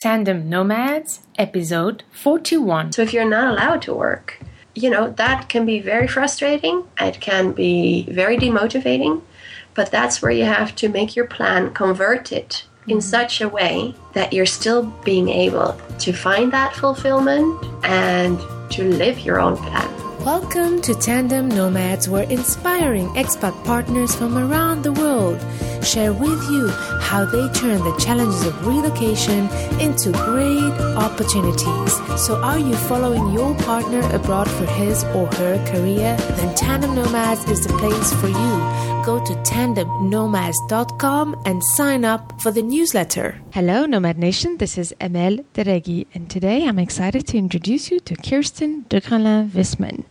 Tandem Nomads, episode 41. So if you're not allowed to work, that can be very frustrating. It can be very demotivating, but that's where you have to make your plan, convert it in such a way that you're still being able to find that fulfillment and to live your own plan. Welcome to Tandem Nomads, where inspiring expat partners from around the world share with you how they turn the challenges of relocation into great opportunities. So are you following your partner abroad for his or her career? Then Tandem Nomads is the place for you. Go to tandemnomads.com and sign up for the newsletter. Hello, Nomad Nation. This is Emel Deregi, and today I'm excited to introduce you to Kirsten de Greling-Visman.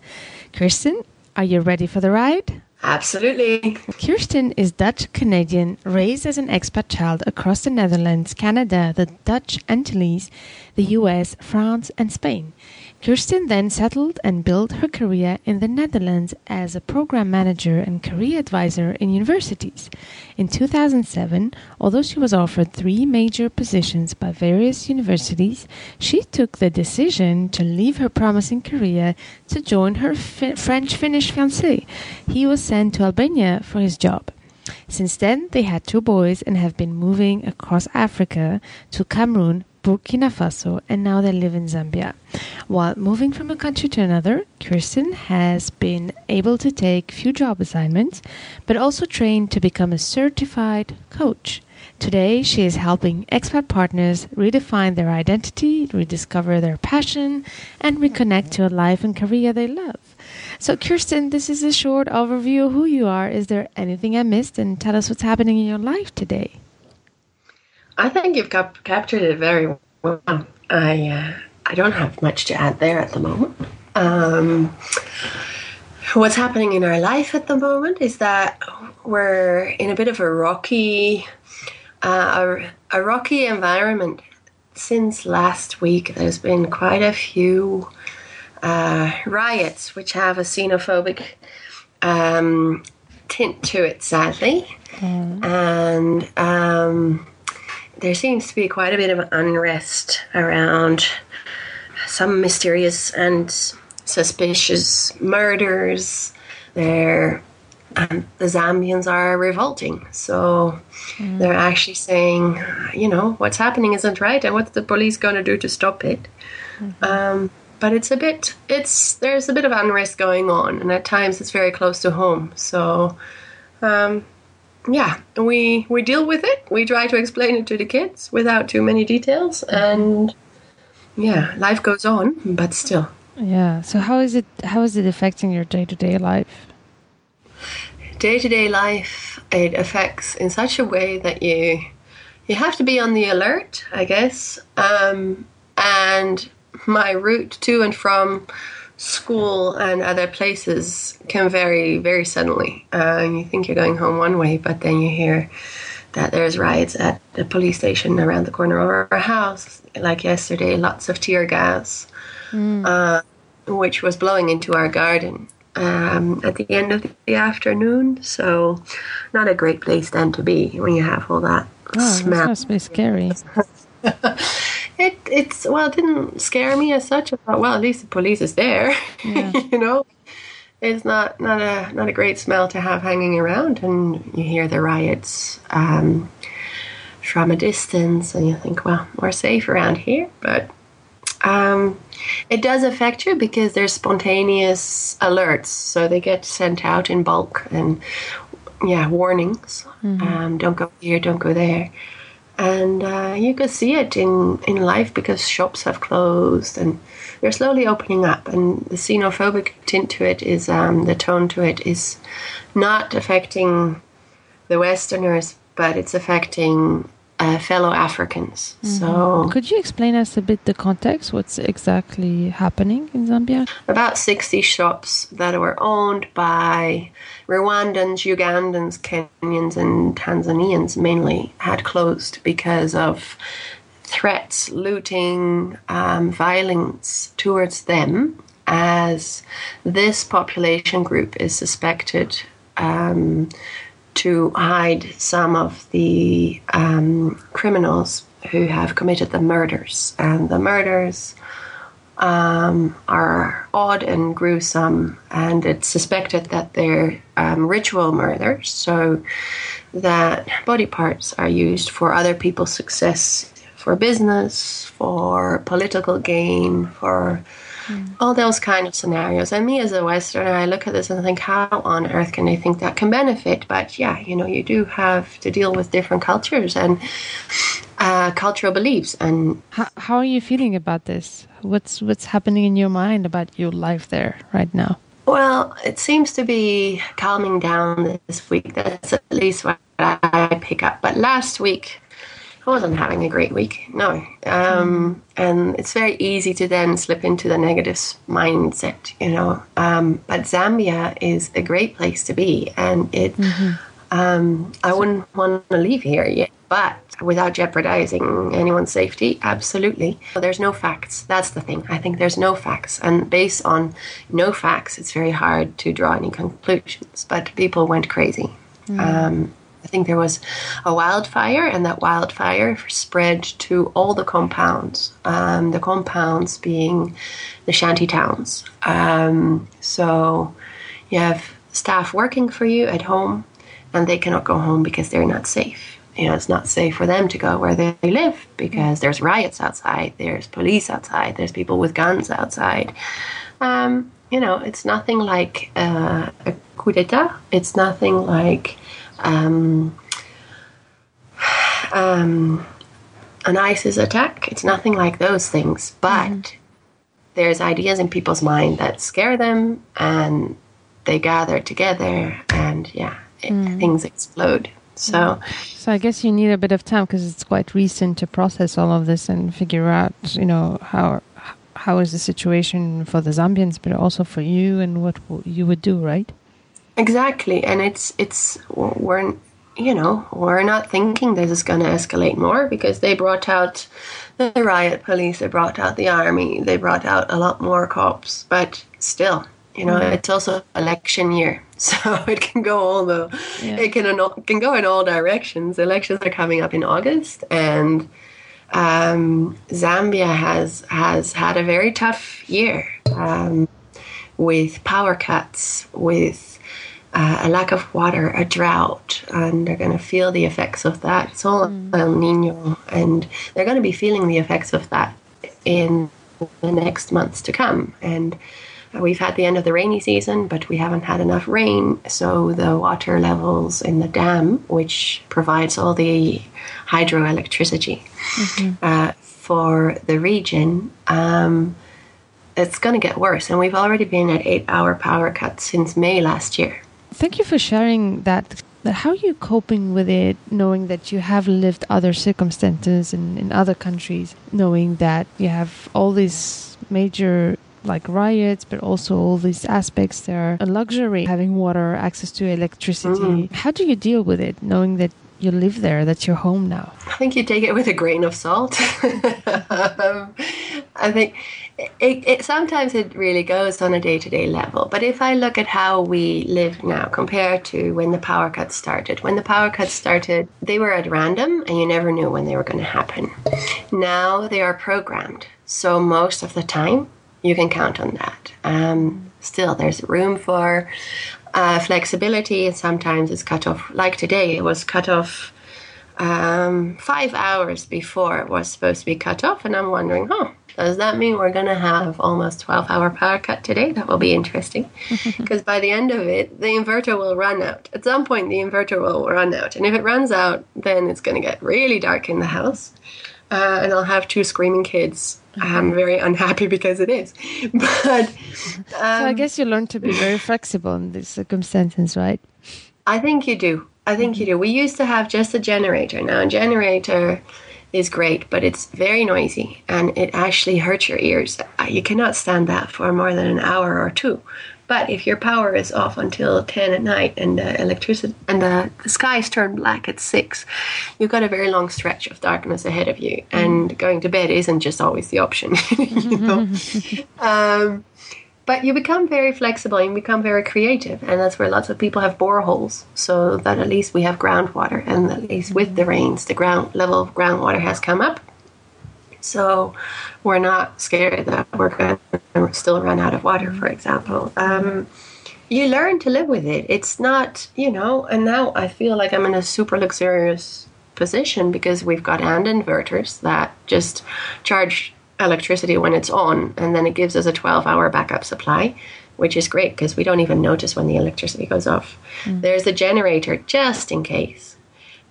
Kirsten, are you ready for the ride? Absolutely. Kirsten is Dutch-Canadian, raised as an expat child across the Netherlands, Canada, the Dutch Antilles, the US, France, and Spain. Kirsten then settled and built her career in the Netherlands as a program manager and career advisor in universities. In 2007, although she was offered 3 major positions by various universities, she took the decision to leave her promising career to join her French-Finnish fiancé. He was sent to Albania for his job. Since then, they had 2 boys and have been moving across Africa to Cameroon, Burkina Faso, and now they live in Zambia. While moving from a country to another, Kirsten has been able to take few job assignments, but also trained to become a certified coach. Today, she is helping expat partners redefine their identity, rediscover their passion, and reconnect to a life and career they love. So, Kirsten, this is a short overview of who you are. Is there anything I missed? And tell us what's happening in your life today. I think you've captured it very well. I don't have much to add there at the moment. What's happening in our life at the moment is that we're in a bit of a rocky environment. Since last week, there's been quite a few riots which have a xenophobic tint to it, sadly. Mm. And there seems to be quite a bit of unrest around some mysterious and suspicious murders. The Zambians are revolting. So they're actually saying, what's happening isn't right, and what's the police going to do to stop it? Mm-hmm. But there's a bit of unrest going on, and at times it's very close to home. So, we deal with it. We try to explain it to the kids without too many details, and life goes on, but still. Yeah. So how is it affecting your day-to-day life? Day-to-day life, it affects in such a way that you have to be on the alert, I guess. And my route to and from school and other places can vary very suddenly. You think you're going home one way, but then you hear that there's riots at the police station around the corner of our house. Like yesterday, lots of tear gas, which was blowing into our garden at the end of the afternoon. So not a great place then to be when you have all that smell. That must be scary. It didn't scare me as such. I thought, well, at least the police is there. Yeah. It's not a great smell to have hanging around, and you hear the riots from a distance, and you think, well, we're safe around here. But it does affect you because there's spontaneous alerts, so they get sent out in bulk and warnings. Mm-hmm. Don't go here, don't go there. And you can see it in life because shops have closed and they're slowly opening up. And the xenophobic tint to it is, the tone to it is not affecting the Westerners, but it's affecting fellow Africans. Mm-hmm. So, could you explain us a bit the context? What's exactly happening in Zambia? About 60 shops that were owned by Rwandans, Ugandans, Kenyans, and Tanzanians mainly had closed because of threats, looting, violence towards them, as this population group is suspected to hide some of the criminals who have committed the murders. And the murders are odd and gruesome, and it's suspected that they're ritual murders, so that body parts are used for other people's success, for business, for political gain, for all those kind of scenarios. And me as a Westerner, I look at this and think, how on earth can they think that can benefit? But yeah, you know, you do have to deal with different cultures and cultural beliefs. And how are you feeling about this? What's happening in your mind about your life there right now? Well, it seems to be calming down this week. That's at least what I pick up. But last week, I wasn't having a great week, no. And it's very easy to then slip into the negative mindset, you know. But Zambia is a great place to be, and it. I wouldn't want to leave here yet, but without jeopardizing anyone's safety, absolutely. So there's no facts. That's the thing. I think there's no facts. And based on no facts, it's very hard to draw any conclusions. But people went crazy. I think there was a wildfire, and that wildfire spread to all the compounds, the compounds being the shanty towns. So you have staff working for you at home, and they cannot go home because they're not safe. You know, it's not safe for them to go where they live because there's riots outside, there's police outside, there's people with guns outside. You know, it's nothing like a coup d'etat. It's nothing like an ISIS attack. It's nothing like those things. But there's ideas in people's mind that scare them, and they gather together, and things explode. So I guess you need a bit of time because it's quite recent to process all of this and figure out, you know, how is the situation for the Zambians, but also for you and what you would do, right? Exactly, and it's we're not thinking this is going to escalate more because they brought out the riot police, they brought out the army, they brought out a lot more cops, but still. You know, it's also election year, so it can go it can go in all directions. Elections are coming up in August, and Zambia has had a very tough year with power cuts, with a lack of water, a drought, and they're going to feel the effects of that. It's all El Nino, and they're going to be feeling the effects of that in the next months to come. And we've had the end of the rainy season, but we haven't had enough rain. So the water levels in the dam, which provides all the hydroelectricity for the region, it's going to get worse. And we've already been at 8-hour power cuts since May last year. Thank you for sharing that. But how are you coping with it, knowing that you have lived other circumstances in other countries, knowing that you have all these major like riots, but also all these aspects that are a luxury, having water, access to electricity. How do you deal with it, knowing that you live there, that's your home now? I think you take it with a grain of salt. I think it sometimes it really goes on a day-to-day level. But if I look at how we live now compared to when the power cuts started, they were at random and you never knew when they were going to happen. Now they are programmed. So most of the time, you can count on that. Still, there's room for flexibility, and sometimes it's cut off. Like today, it was cut off 5 hours before it was supposed to be cut off, and I'm wondering, does that mean we're going to have almost 12-hour power cut today? That will be interesting, because by the end of it, the inverter will run out. At some point, the inverter will run out, and if it runs out, then it's going to get really dark in the house, and I'll have 2 screaming kids. I'm very unhappy because it is. But so I guess you learn to be very flexible in these circumstances, right? I think you do. We used to have just a generator. Now a generator is great, but it's very noisy and it actually hurts your ears. You cannot stand that for more than an hour or two. But if your power is off until 10 at night and the electricity and the skies turn black at 6, you've got a very long stretch of darkness ahead of you. And going to bed isn't just always the option. You know? But you become very flexible and you become very creative, and that's where lots of people have boreholes, so that at least we have groundwater, and at least with the rains, the ground level of groundwater has come up. So we're not scared that we're going to still run out of water, for example. You learn to live with it. It's not, you know, and now I feel like I'm in a super luxurious position because we've got hand inverters that just charge electricity when it's on, and then it gives us a 12-hour backup supply, which is great because we don't even notice when the electricity goes off. Mm. There's a generator just in case.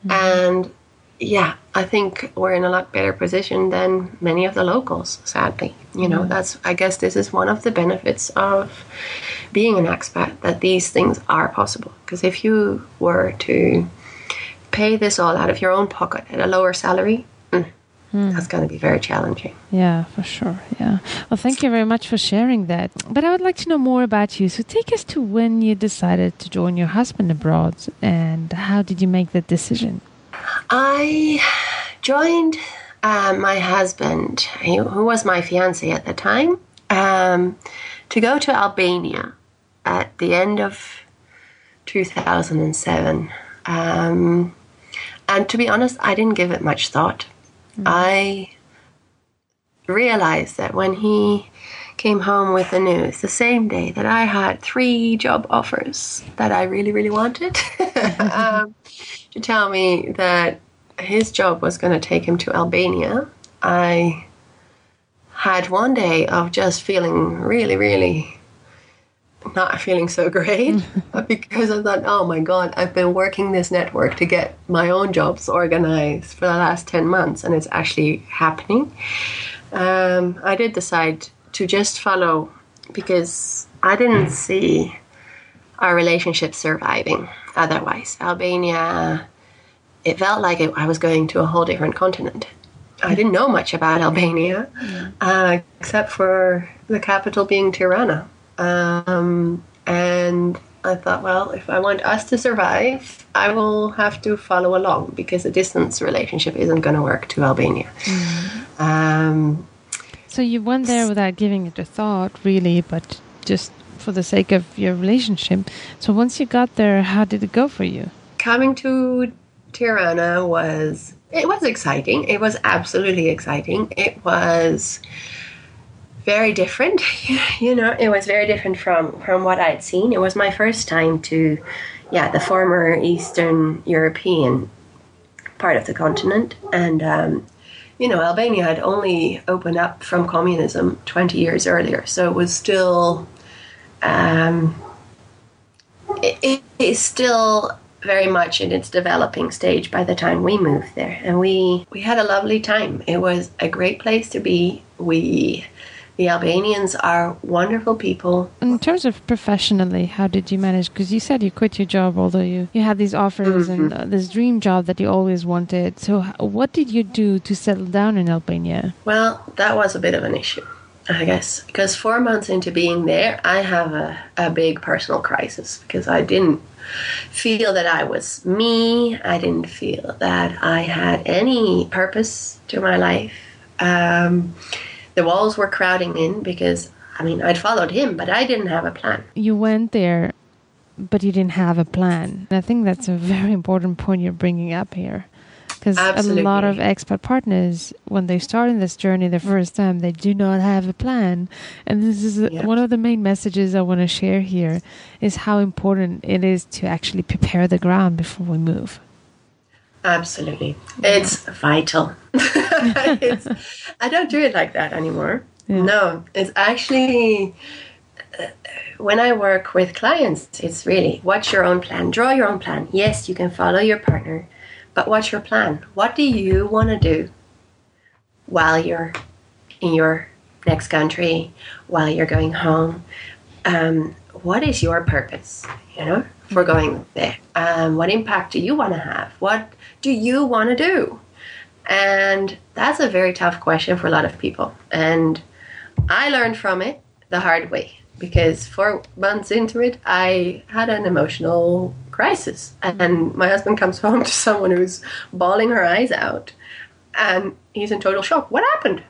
Mm. And yeah, I think we're in a lot better position than many of the locals, sadly. You know, that's, I guess this is one of the benefits of being an expat, that these things are possible. Because if you were to pay this all out of your own pocket at a lower salary, that's going to be very challenging. Yeah, for sure. Yeah. Well, thank you very much for sharing that. But I would like to know more about you. So take us to when you decided to join your husband abroad, and how did you make that decision? I joined my husband, who was my fiancé at the time, to go to Albania at the end of 2007. And to be honest, I didn't give it much thought. I realized that when he came home with the news the same day that I had 3 job offers that I really, really wanted to tell me that his job was going to take him to Albania, I had one day of just feeling really, really not feeling so great, but because I thought, oh my God, I've been working this network to get my own jobs organized for the last 10 months and it's actually happening. I did decide to just follow because I didn't see our relationship surviving otherwise. Albania, it felt like I was going to a whole different continent. I didn't know much about Albania, except for the capital being Tirana. And I thought, well, if I want us to survive, I will have to follow along because a distance relationship isn't going to work to Albania. Mm-hmm. So you went there without giving it a thought, really, but just for the sake of your relationship. So once you got there, how did it go for you? Coming to Tirana was exciting. It was absolutely exciting. It was very different, you know, it was very different from what I'd seen. It was my first time to, the former Eastern European part of the continent. And, you know, Albania had only opened up from communism 20 years earlier. So it was still, it is still very much in its developing stage by the time we moved there. And we had a lovely time. It was a great place to be. The Albanians are wonderful people. In terms of professionally, how did you manage? Because you said you quit your job, although you had these offers and this dream job that you always wanted. So what did you do to settle down in Albania? Well, that was a bit of an issue, I guess. Because 4 months into being there, I have a big personal crisis because I didn't feel that I was me. I didn't feel that I had any purpose to my life. The walls were crowding in because, I mean, I'd followed him, but I didn't have a plan. You went there, but you didn't have a plan. And I think that's a very important point you're bringing up here. Because a lot of expat partners, when they start in this journey the first time, they do not have a plan. And this is one of the main messages I want to share here, is how important it is to actually prepare the ground before we move. Absolutely. It's vital. I don't do it like that anymore. Yeah. No, it's actually, when I work with clients, it's really, what's your own plan? Draw your own plan. Yes, you can follow your partner, but what's your plan? What do you want to do while you're in your next country, while you're going home? What is your purpose, you know, for going there? What impact do you want to have? What do you want to do? And that's a very tough question for a lot of people. And I learned from it the hard way because 4 months into it, I had an emotional crisis. And my husband comes home to someone who's bawling her eyes out and he's in total shock. What happened?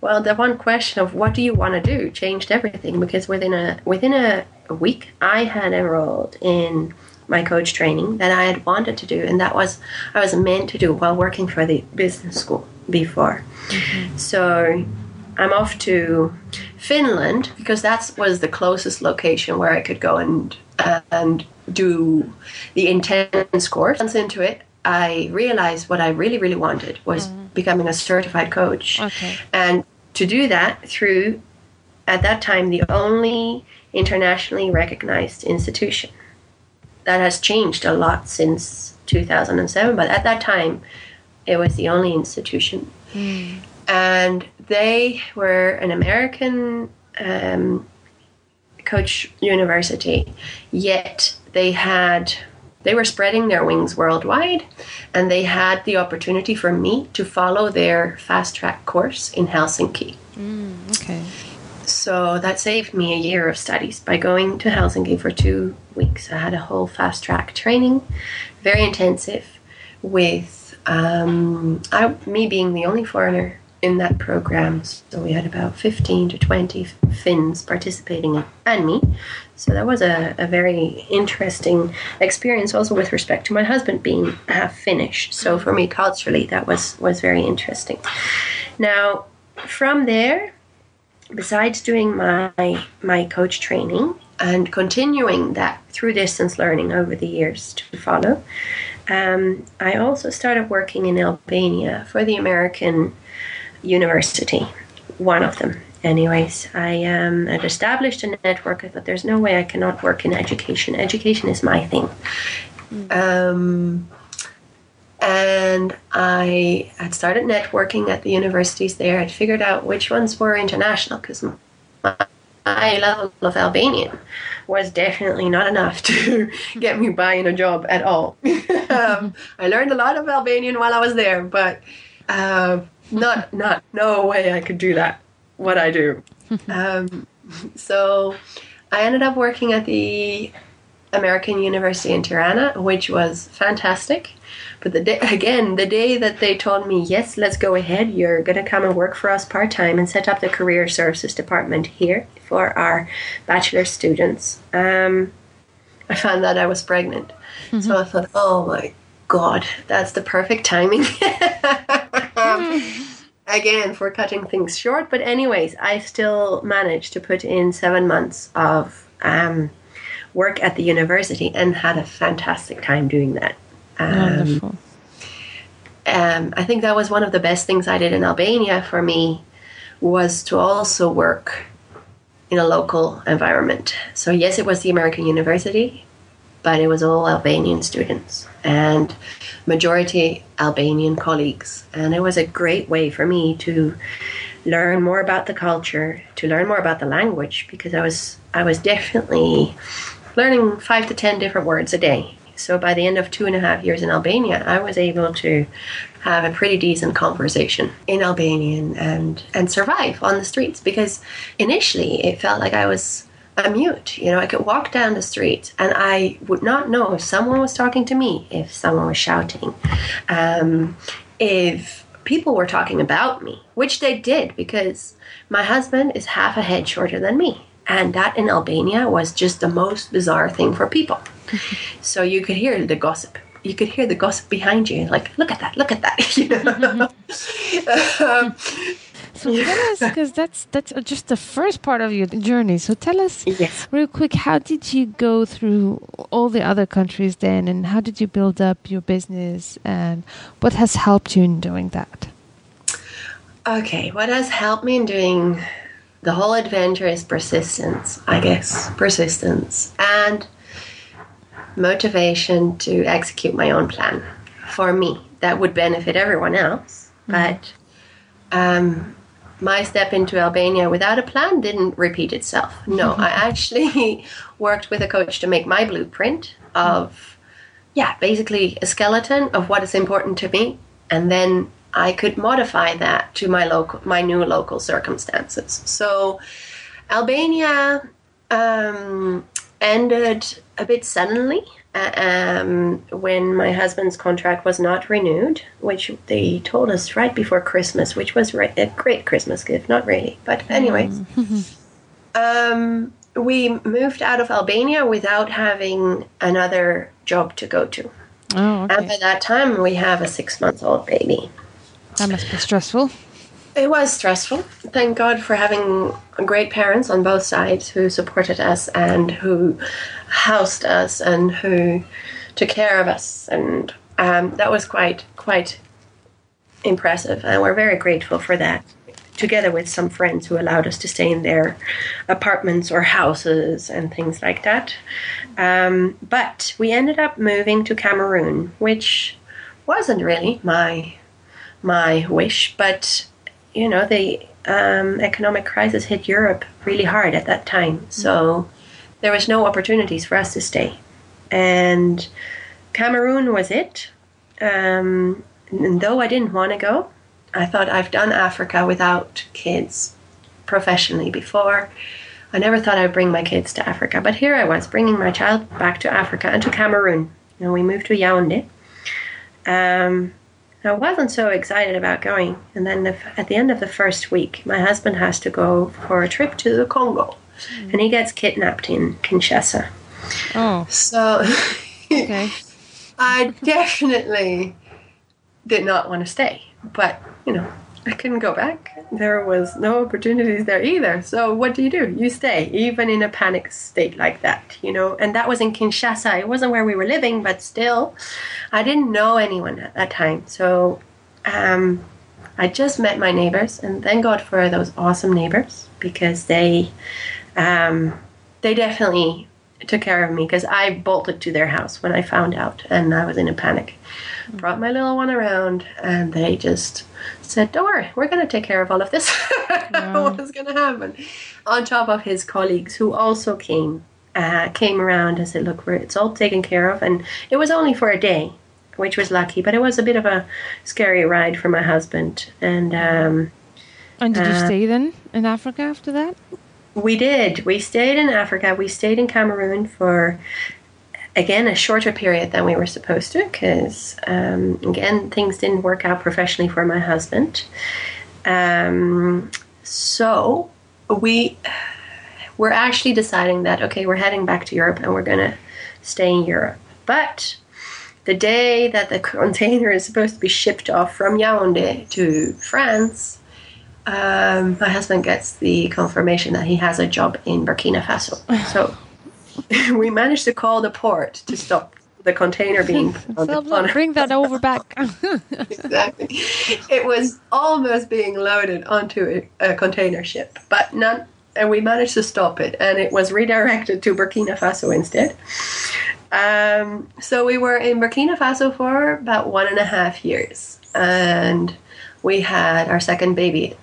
Well, the one question of what do you want to do changed everything, because within a week I had enrolled in my coach training that I had wanted to do, and that was I was meant to do while working for the business school before. Mm-hmm. So I'm off to Finland because that was the closest location where I could go and do the intense course. Once into it, I realized what I really, really wanted was becoming a certified coach. Okay. And to do that through, at that time, the only internationally recognized institution. That has changed a lot since 2007, but at that time, it was the only institution. Mm. And they were an American coach university, yet they were spreading their wings worldwide, and they had the opportunity for me to follow their fast-track course in Helsinki. Mm, okay. So that saved me a year of studies by going to Helsinki for 2 weeks. I had a whole fast-track training, very intensive, with me being the only foreigner in that program. So we had about 15 to 20 Finns participating and me. So that was a very interesting experience also with respect to my husband being half Finnish. So for me, culturally, that was very interesting. Now, from there, besides doing my coach training and continuing that through distance learning over the years to follow, I also started working in Albania for the American university, one of them. Anyways, I'd established a network. I thought, there's no way I cannot work in education. Education is my thing. And I had started networking at the universities there. I'd figured out which ones were international, because my level of Albanian was definitely not enough to get me by in a job at all. I learned a lot of Albanian while I was there, but no way I could do that, what I do. So I ended up working at the American University in Tirana, which was fantastic. But the day that they told me, yes, let's go ahead, you're going to come and work for us part-time and set up the career services department here for our bachelor students, I found that I was pregnant. Mm-hmm. So I thought, oh my God, that's the perfect timing. Again, for cutting things short. But anyways, I still managed to put in 7 months of work at the university and had a fantastic time doing that. Wonderful. I think that was one of the best things I did in Albania for me, was to also work in a local environment. So yes, it was the American university, but it was all Albanian students and majority Albanian colleagues. And it was a great way for me to learn more about the culture, to learn more about the language, because I was definitely learning 5 to 10 different words a day. So by the end of 2.5 years in Albania, I was able to have a pretty decent conversation in Albanian and survive on the streets, because initially it felt like I was a mute. You know, I could walk down the street and I would not know if someone was talking to me, if someone was shouting, if people were talking about me, which they did, because my husband is half a head shorter than me. And that in Albania was just the most bizarre thing for people. So you could hear the gossip. You could hear the gossip behind you. Like, look at that. You know? So tell us, because that's just the first part of your journey. So tell us real quick, how did you go through all the other countries then? And how did you build up your business? And what has helped you in doing that? Okay, what has helped me in doing the whole adventure is persistence, I guess. Persistence and motivation to execute my own plan. For me, that would benefit everyone else. But my step into Albania without a plan didn't repeat itself. No, I actually worked with a coach to make my blueprint of, basically a skeleton of what is important to me, and then I could modify that to my new local circumstances. So Albania ended a bit suddenly. when my husband's contract was not renewed, which they told us right before Christmas, which was a great Christmas gift, not really. But anyway, we moved out of Albania without having another job to go to. Oh, okay. And by that time, we have a 6-month-old baby. That must be stressful. It was stressful. Thank God for having great parents on both sides who supported us and who housed us and who took care of us. And that was quite impressive. And we're very grateful for that, together with some friends who allowed us to stay in their apartments or houses and things like that. But we ended up moving to Cameroon, which wasn't really my wish, but... you know, the economic crisis hit Europe really hard at that time. So there was no opportunities for us to stay. And Cameroon was it. And though I didn't want to go, I thought I've done Africa without kids professionally before. I never thought I'd bring my kids to Africa. But here I was, bringing my child back to Africa and to Cameroon. And we moved to Yaoundé. I wasn't so excited about going. And then at the end of the first week, my husband has to go for a trip to the Congo. And he gets kidnapped in Kinshasa. Oh. So okay. I definitely did not want to stay. But, you know, I couldn't go back. There was no opportunities there either. So what do? You stay, even in a panic state like that, you know. And that was in Kinshasa. It wasn't where we were living, but still, I didn't know anyone at that time. So I just met my neighbors, and thank God for those awesome neighbors, because they definitely took care of me, because I bolted to their house when I found out, and I was in a panic. Brought my little one around, and they just said, don't worry, we're going to take care of all of this. What is going to happen? On top of his colleagues who also came around and said, look, it's all taken care of. And it was only for a day, which was lucky, but it was a bit of a scary ride for my husband. And did you stay then in Africa after that? We did. We stayed in Africa. We stayed in Cameroon for... again, a shorter period than we were supposed to, because, again, things didn't work out professionally for my husband. So we were actually deciding that, okay, we're heading back to Europe and we're going to stay in Europe. But the day that the container is supposed to be shipped off from Yaoundé to France, my husband gets the confirmation that he has a job in Burkina Faso. So... we managed to call the port to stop the container being loaded. Bring that over back. Exactly. It was almost being loaded onto a container ship, but and we managed to stop it, and it was redirected to Burkina Faso instead. So we were in Burkina Faso for about 1.5 years, and we had our second baby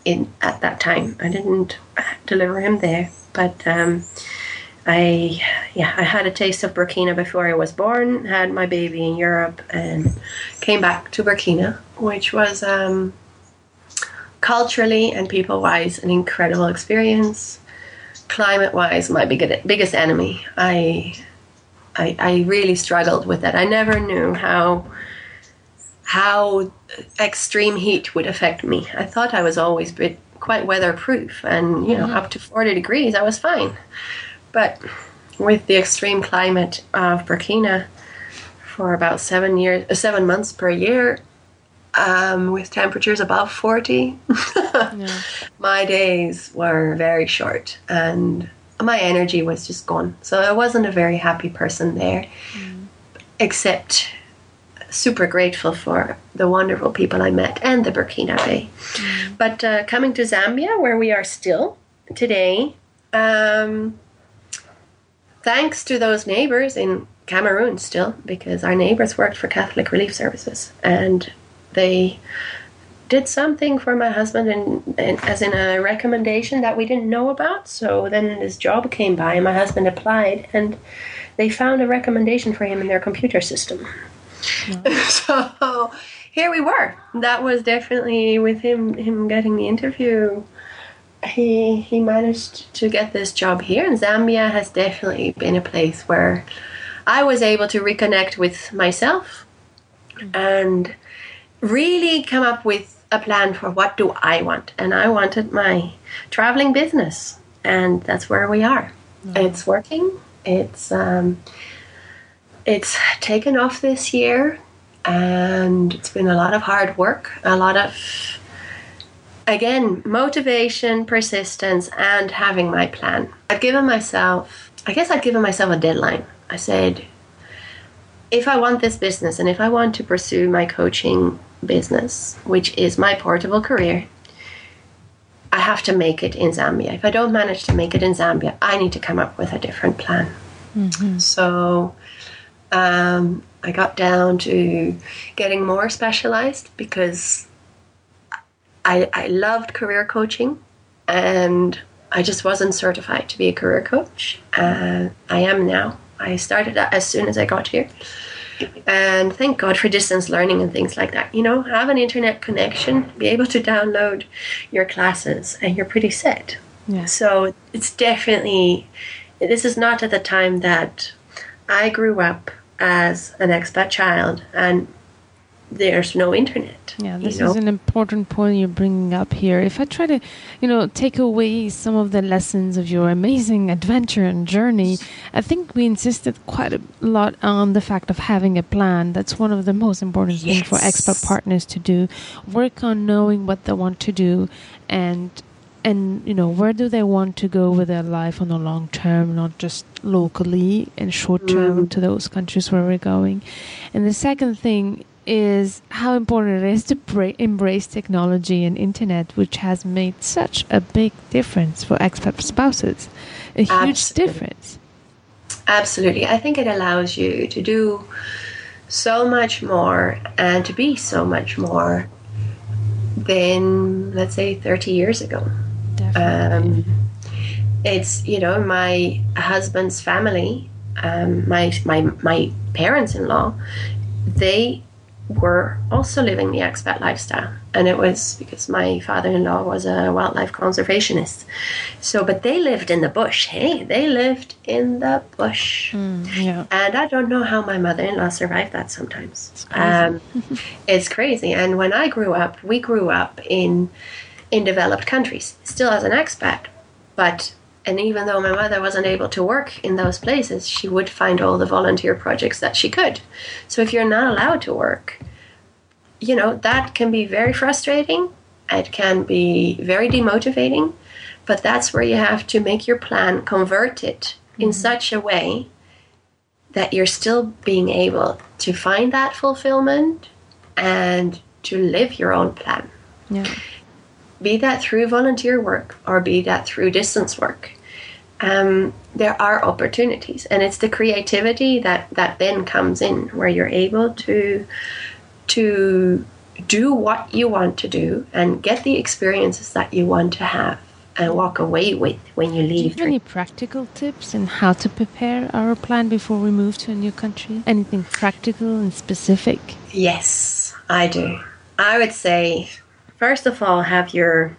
at that time. I didn't deliver him there, but... I had a taste of Burkina before I was born, had my baby in Europe, and came back to Burkina, which was culturally and people-wise an incredible experience. Climate-wise, my biggest enemy. I really struggled with that. I never knew how extreme heat would affect me. I thought I was always quite weatherproof, and you know, up to 40 degrees, I was fine. But with the extreme climate of Burkina for about 7 months per year, with temperatures above 40, my days were very short and my energy was just gone. So I wasn't a very happy person there, except super grateful for the wonderful people I met and the Burkinabe. But coming to Zambia, where we are still today... thanks to those neighbors in Cameroon still, because our neighbors worked for Catholic Relief Services, and they did something for my husband as in a recommendation that we didn't know about. So then this job came by and my husband applied, and they found a recommendation for him in their computer system. So here we were. That was definitely with him getting the interview. He managed to get this job here, and Zambia has definitely been a place where I was able to reconnect with myself and really come up with a plan for what do I want. And I wanted my traveling business, and that's where we are. Mm. It's working. It's taken off this year, and it's been a lot of hard work, a lot of, again, motivation, persistence, and having my plan. I'd given myself a deadline. I said, if I want this business and if I want to pursue my coaching business, which is my portable career, I have to make it in Zambia. If I don't manage to make it in Zambia, I need to come up with a different plan. Mm-hmm. So I got down to getting more specialized, because I loved career coaching and I just wasn't certified to be a career coach. I am now. I started that as soon as I got here. And thank God for distance learning and things like that. You know, have an internet connection, be able to download your classes, and you're pretty set. Yeah. So it's definitely, this is not at the time that I grew up as an expat child and there's no internet. Yeah, this is an important point you're bringing up here. If I try to, take away some of the lessons of your amazing adventure and journey, I think we insisted quite a lot on the fact of having a plan. That's one of the most important things for expat partners to do. Work on knowing what they want to do and where do they want to go with their life on the long term, not just locally and short term to those countries where we're going. And the second thing is how important it is to embrace technology and internet, which has made such a big difference for expat spouses. A huge difference. Absolutely. I think it allows you to do so much more and to be so much more than, let's say, 30 years ago. Definitely. It's, my husband's family, my parents-in-law, they were also living the expat lifestyle, and it was because my father-in-law was a wildlife conservationist. So, but they lived in the bush. And I don't know how my mother-in-law survived that sometimes. It's crazy. It's crazy. And when I grew up, we grew up in developed countries, still as an expat, and even though my mother wasn't able to work in those places, she would find all the volunteer projects that she could. So if you're not allowed to work, that can be very frustrating. It can be very demotivating. But that's where you have to make your plan, convert it in such a way that you're still being able to find that fulfillment and to live your own plan. Yeah. Be that through volunteer work or be that through distance work. There are opportunities, and it's the creativity that then comes in, where you're able to do what you want to do and get the experiences that you want to have and walk away with when you leave. Do you have any practical tips on how to prepare our plan before we move to a new country? Anything practical and specific? Yes, I do. I would say, first of all, have your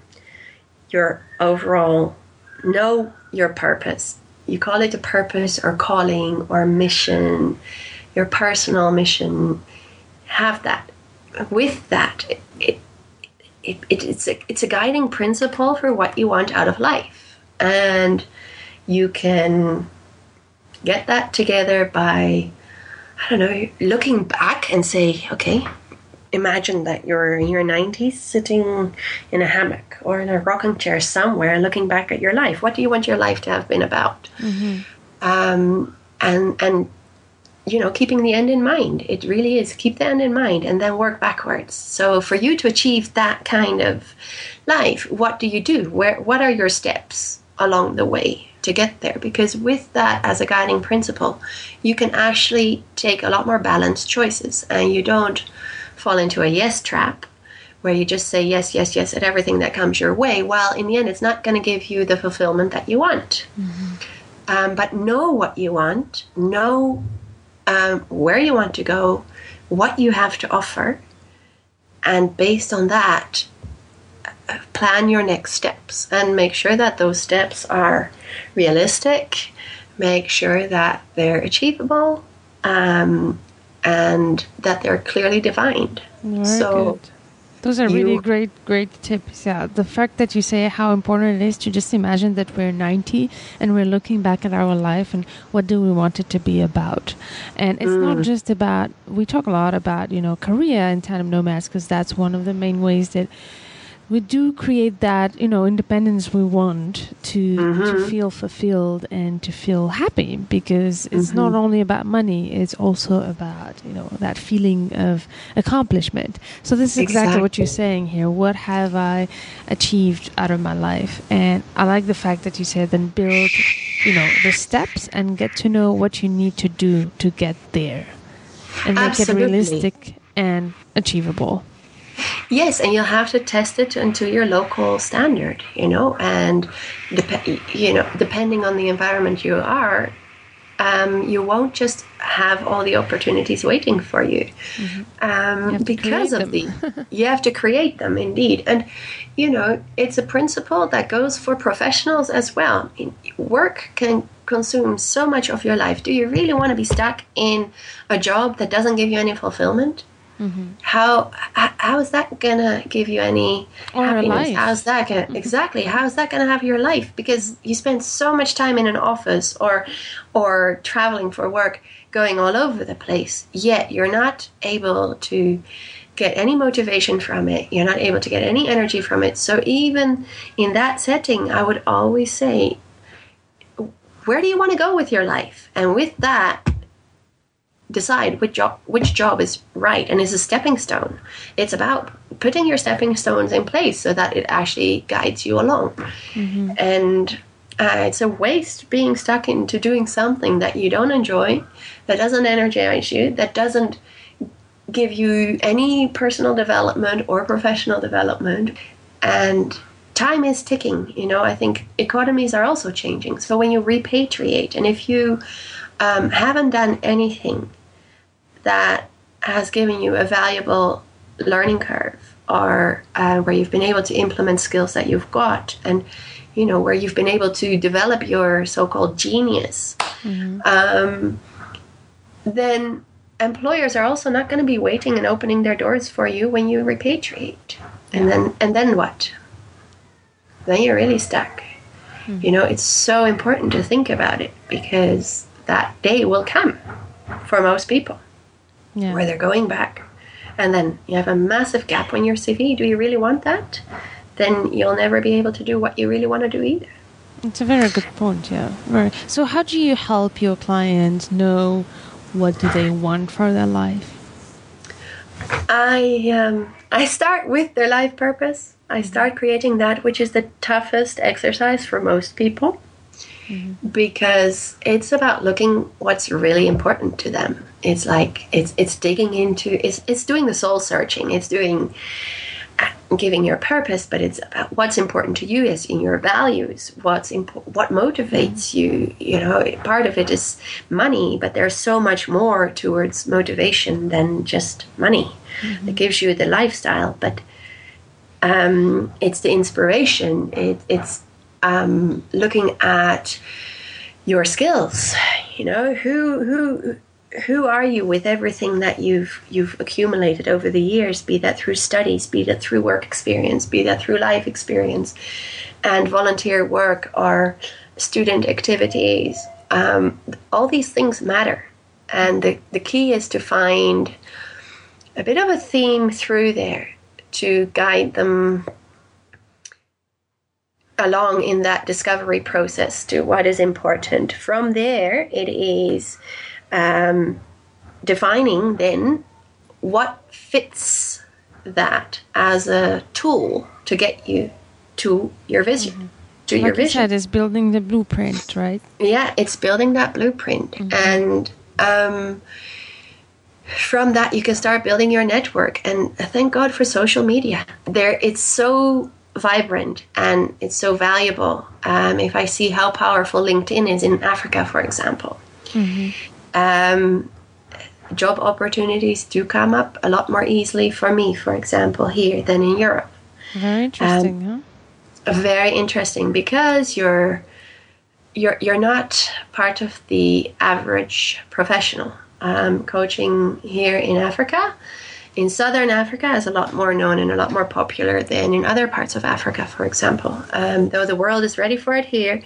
overall, know your purpose. You call it a purpose or calling or mission, your personal mission. Have that. With that, it's a guiding principle for what you want out of life. And you can get that together by, looking back and say, okay, imagine that you're in your 90s sitting in a hammock or in a rocking chair somewhere looking back at your life. What do you want your life to have been about? Mm-hmm. Keeping the end in mind. It really is. Keep the end in mind and then work backwards. So for you to achieve that kind of life, what do you do? What are your steps along the way to get there? Because with that as a guiding principle, you can actually take a lot more balanced choices, and you don't fall into a yes trap where you just say yes, yes, yes at everything that comes your way. Well, in the end, it's not going to give you the fulfillment that you want. Mm-hmm. But know what you want, know where you want to go, what you have to offer, and based on that, plan your next steps and make sure that those steps are realistic, make sure that they're achievable, and that they're clearly defined. Very good. Those are really great tips. Yeah, the fact that you say how important it is to just imagine that we're 90 and we're looking back at our life and what do we want it to be about. And it's not just about, we talk a lot about, you know, career and Tandem Nomads, because that's one of the main ways that we do create that, you know, independence we want to feel fulfilled and to feel happy, because it's not only about money, it's also about, you know, that feeling of accomplishment. So this is exactly what you're saying here. What have I achieved out of my life? And I like the fact that you said then build, you know, the steps and get to know what you need to do to get there and make it realistic and achievable. Yes, and you'll have to test it until your local standard, you know, and, depending on the environment you are, you won't just have all the opportunities waiting for you, you have to create them, indeed. And, you know, it's a principle that goes for professionals as well. Work can consume so much of your life. Do you really want to be stuck in a job that doesn't give you any fulfillment? Mm-hmm. How is that gonna give you any happiness? How's that gonna, how's that gonna have your life? Because you spend so much time in an office or traveling for work, going all over the place, yet you're not able to get any motivation from it, you're not able to get any energy from it. So even in that setting, I would always say, where do you want to go with your life? And with that, decide which job is right and is a stepping stone. It's about putting your stepping stones in place so that it actually guides you along. And it's a waste being stuck into doing something that you don't enjoy, that doesn't energize you, that doesn't give you any personal development or professional development. And time is ticking. You know, I think economies are also changing. So when you repatriate, and if you haven't done anything that has given you a valuable learning curve, or where you've been able to implement skills that you've got, and, you know, where you've been able to develop your so-called genius, then employers are also not going to be waiting and opening their doors for you when you repatriate. And then what? Then you're really stuck. You know, it's so important to think about it, because that day will come for most people where they're going back. And then you have a massive gap on your CV. Do you really want that? Then you'll never be able to do what you really want to do either. It's a very good point, yeah. So how do you help your clients know what do they want for their life? I start with their life purpose. I start creating that, which is the toughest exercise for most people. Because it's about looking what's really important to them. It's like it's digging into it's doing the soul searching. It's doing giving your purpose, but it's about what's important to you, as in your values. What motivates you? You know, part of it is money, but there's so much more towards motivation than just money. It gives you the lifestyle, but it's the inspiration. It's looking at your skills, you know, who are you with everything that you've accumulated over the years, be that through studies, be that through work experience, be that through life experience and volunteer work or student activities. All these things matter. And the key is to find a bit of a theme through there to guide them along in that discovery process to what is important. From there, it is defining then what fits that as a tool to get you to your vision. To your vision. Like you said, is building the blueprint, right? Yeah, it's building that blueprint. And from that, you can start building your network. And thank God for social media. It's so vibrant and it's so valuable. If I see how powerful LinkedIn is in Africa, for example, job opportunities do come up a lot more easily for me, for example, here than in Europe. Very interesting, huh? Very interesting, because you're not part of the average professional. coaching here in Africa. In Southern Africa, it's a lot more known and a lot more popular than in other parts of Africa, for example. Though the world is ready for it here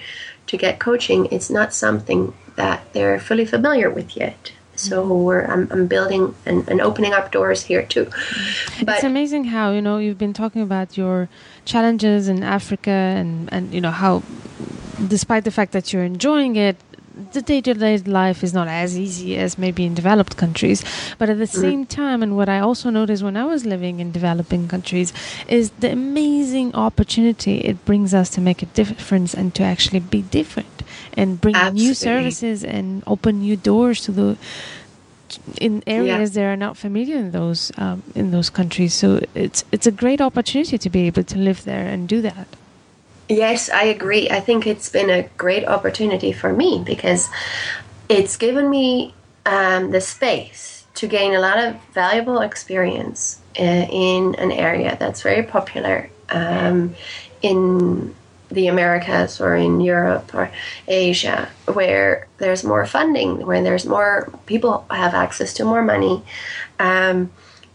to get coaching, it's not something that they're fully familiar with yet. So I'm building and opening up doors here too. But it's amazing how, you know, you've been talking about your challenges in Africa and you know, how despite the fact that you're enjoying it, the day-to-day life is not as easy as maybe in developed countries. But at the same time, and what I also noticed when I was living in developing countries, is the amazing opportunity it brings us to make a difference and to actually be different and bring new services and open new doors to the in areas that are not familiar in those countries. So it's a great opportunity to be able to live there and do that. Yes, I agree. I think it's been a great opportunity for me because it's given me the space to gain a lot of valuable experience in an area that's very popular in the Americas or in Europe or Asia, where there's more funding, where there's more people have access to more money.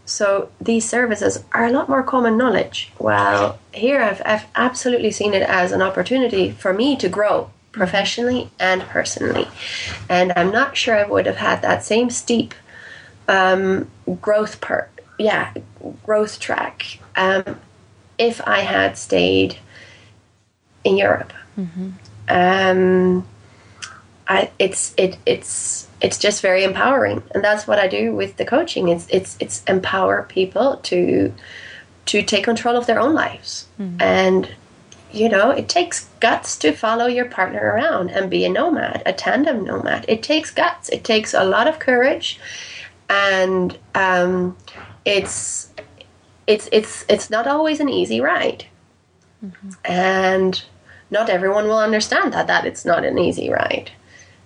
So these services are a lot more common knowledge. Well, here I've absolutely seen it as an opportunity for me to grow professionally and personally. And I'm not sure I would have had that same steep growth track if I had stayed in Europe. Mm-hmm. It's just very empowering, and that's what I do with the coaching. It's empower people to take control of their own lives. Mm-hmm. And you know, it takes guts to follow your partner around and be a nomad, a tandem nomad. It takes guts. It takes a lot of courage, and it's not always an easy ride. Mm-hmm. And not everyone will understand that it's not an easy ride,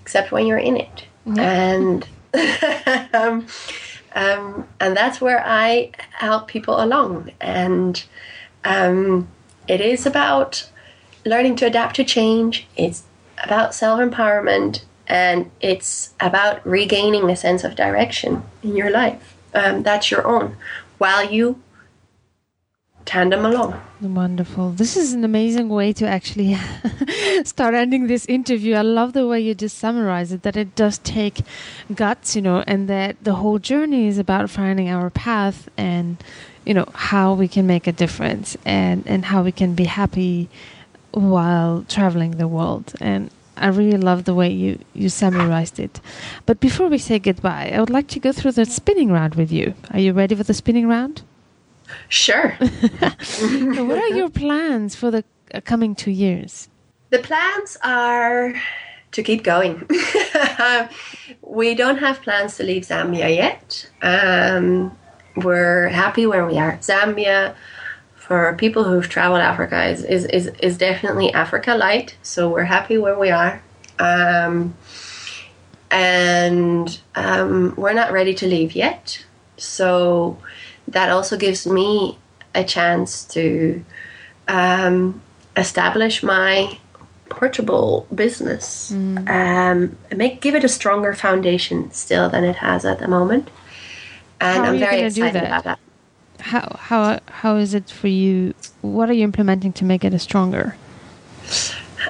except when you're in it. And and that's where I help people along. And it is about learning to adapt to change. It's about self-empowerment, and it's about regaining a sense of direction in your life that's your own, while you tandem along. Wonderful. This is an amazing way to actually start ending this interview. I love the way you just summarize it, that it does take guts, you know, and that the whole journey is about finding our path and, you know, how we can make a difference and how we can be happy while traveling the world. And I really love the way you summarized it. But before we say goodbye, I would like to go through the spinning round with you. Are you ready for the spinning round? Sure. So what are your plans for the coming 2 years? The plans are to keep going. We don't have plans to leave Zambia yet. We're happy where we are. Zambia, for people who've traveled Africa, is definitely Africa light. So we're happy where we are. And we're not ready to leave yet. So that also gives me a chance to establish my portable business, give it a stronger foundation still than it has at the moment. And I'm very excited about that. How is it for you? What are you implementing to make it stronger?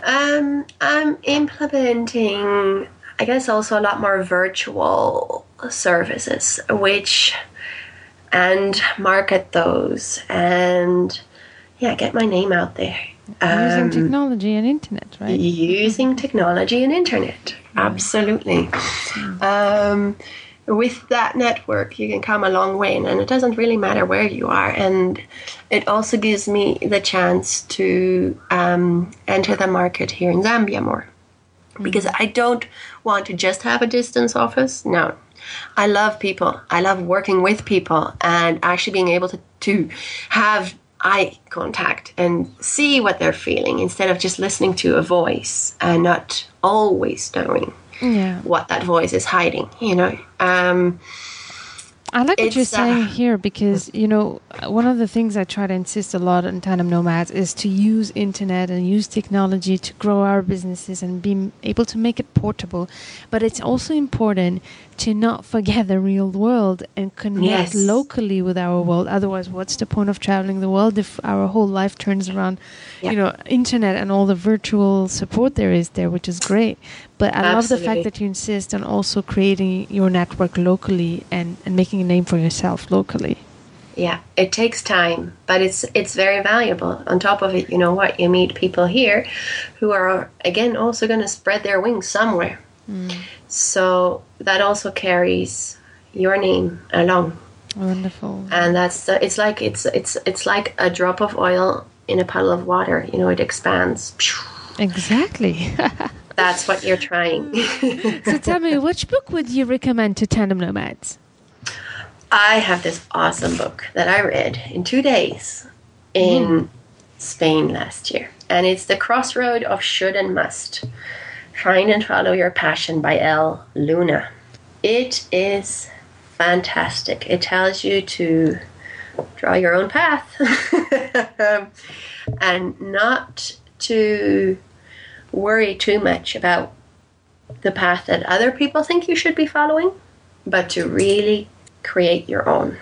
I'm implementing, I guess, also a lot more virtual services, and market those, and get my name out there. Using technology and internet, right? Using technology and internet, absolutely. With that network, you can come a long way, and it doesn't really matter where you are. And it also gives me the chance to enter the market here in Zambia more, because I don't want to just have a distance office. No. I love people. I love working with people and actually being able to have eye contact and see what they're feeling instead of just listening to a voice and not always knowing what that voice is hiding, you know. I like what you're saying here, because, you know, one of the things I try to insist a lot on Tandem Nomads is to use internet and use technology to grow our businesses and be able to make it portable. But it's also important to not forget the real world and connect locally with our world. Otherwise, what's the point of traveling the world if our whole life turns around, you know, internet and all the virtual support there is there, which is great. But I love the fact that you insist on also creating your network locally and making a name for yourself locally. Yeah, it takes time, but it's very valuable. On top of it, you know what? You meet people here who are, again, also going to spread their wings somewhere. Mm. So that also carries your name along. Wonderful. And that's it's like a drop of oil in a puddle of water. You know, it expands. Exactly. That's what you're trying. So tell me, which book would you recommend to Tandem Nomads? I have this awesome book that I read in 2 days in Spain last year. And it's The Crossroads of Should and Must. Find and Follow Your Passion by Ella Luna. It is fantastic. It tells you to draw your own path and not to worry too much about the path that other people think you should be following, but to really create your own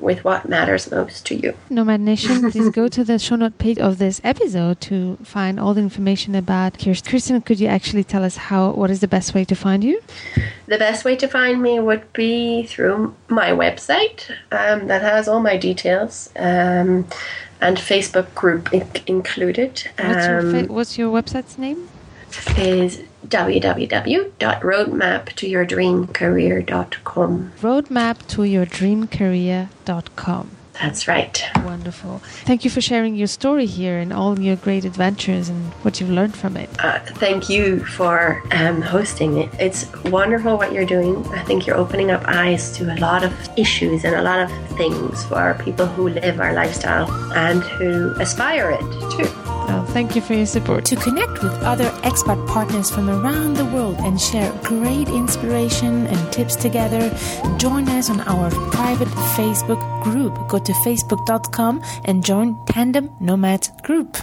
with what matters most to you. Nomad Nation, please go to the show note page of this episode to find all the information about Kirsten. Kirsten, could you actually tell us what is the best way to find you? The best way to find me would be through my website that has all my details and Facebook group included. What's your website's name? Is www.roadmaptoyourdreamcareer.com. roadmaptoyourdreamcareer.com. That's right. Wonderful. Thank you for sharing your story here and all your great adventures and what you've learned from it. Thank you for hosting it. It's wonderful what you're doing. I think you're opening up eyes to a lot of issues and a lot of things for people who live our lifestyle and who aspire it too. Well, thank you for your support. To connect with other expat partners from around the world and share great inspiration and tips together, join us on our private Facebook group. Go to facebook.com and join Tandem Nomad Group.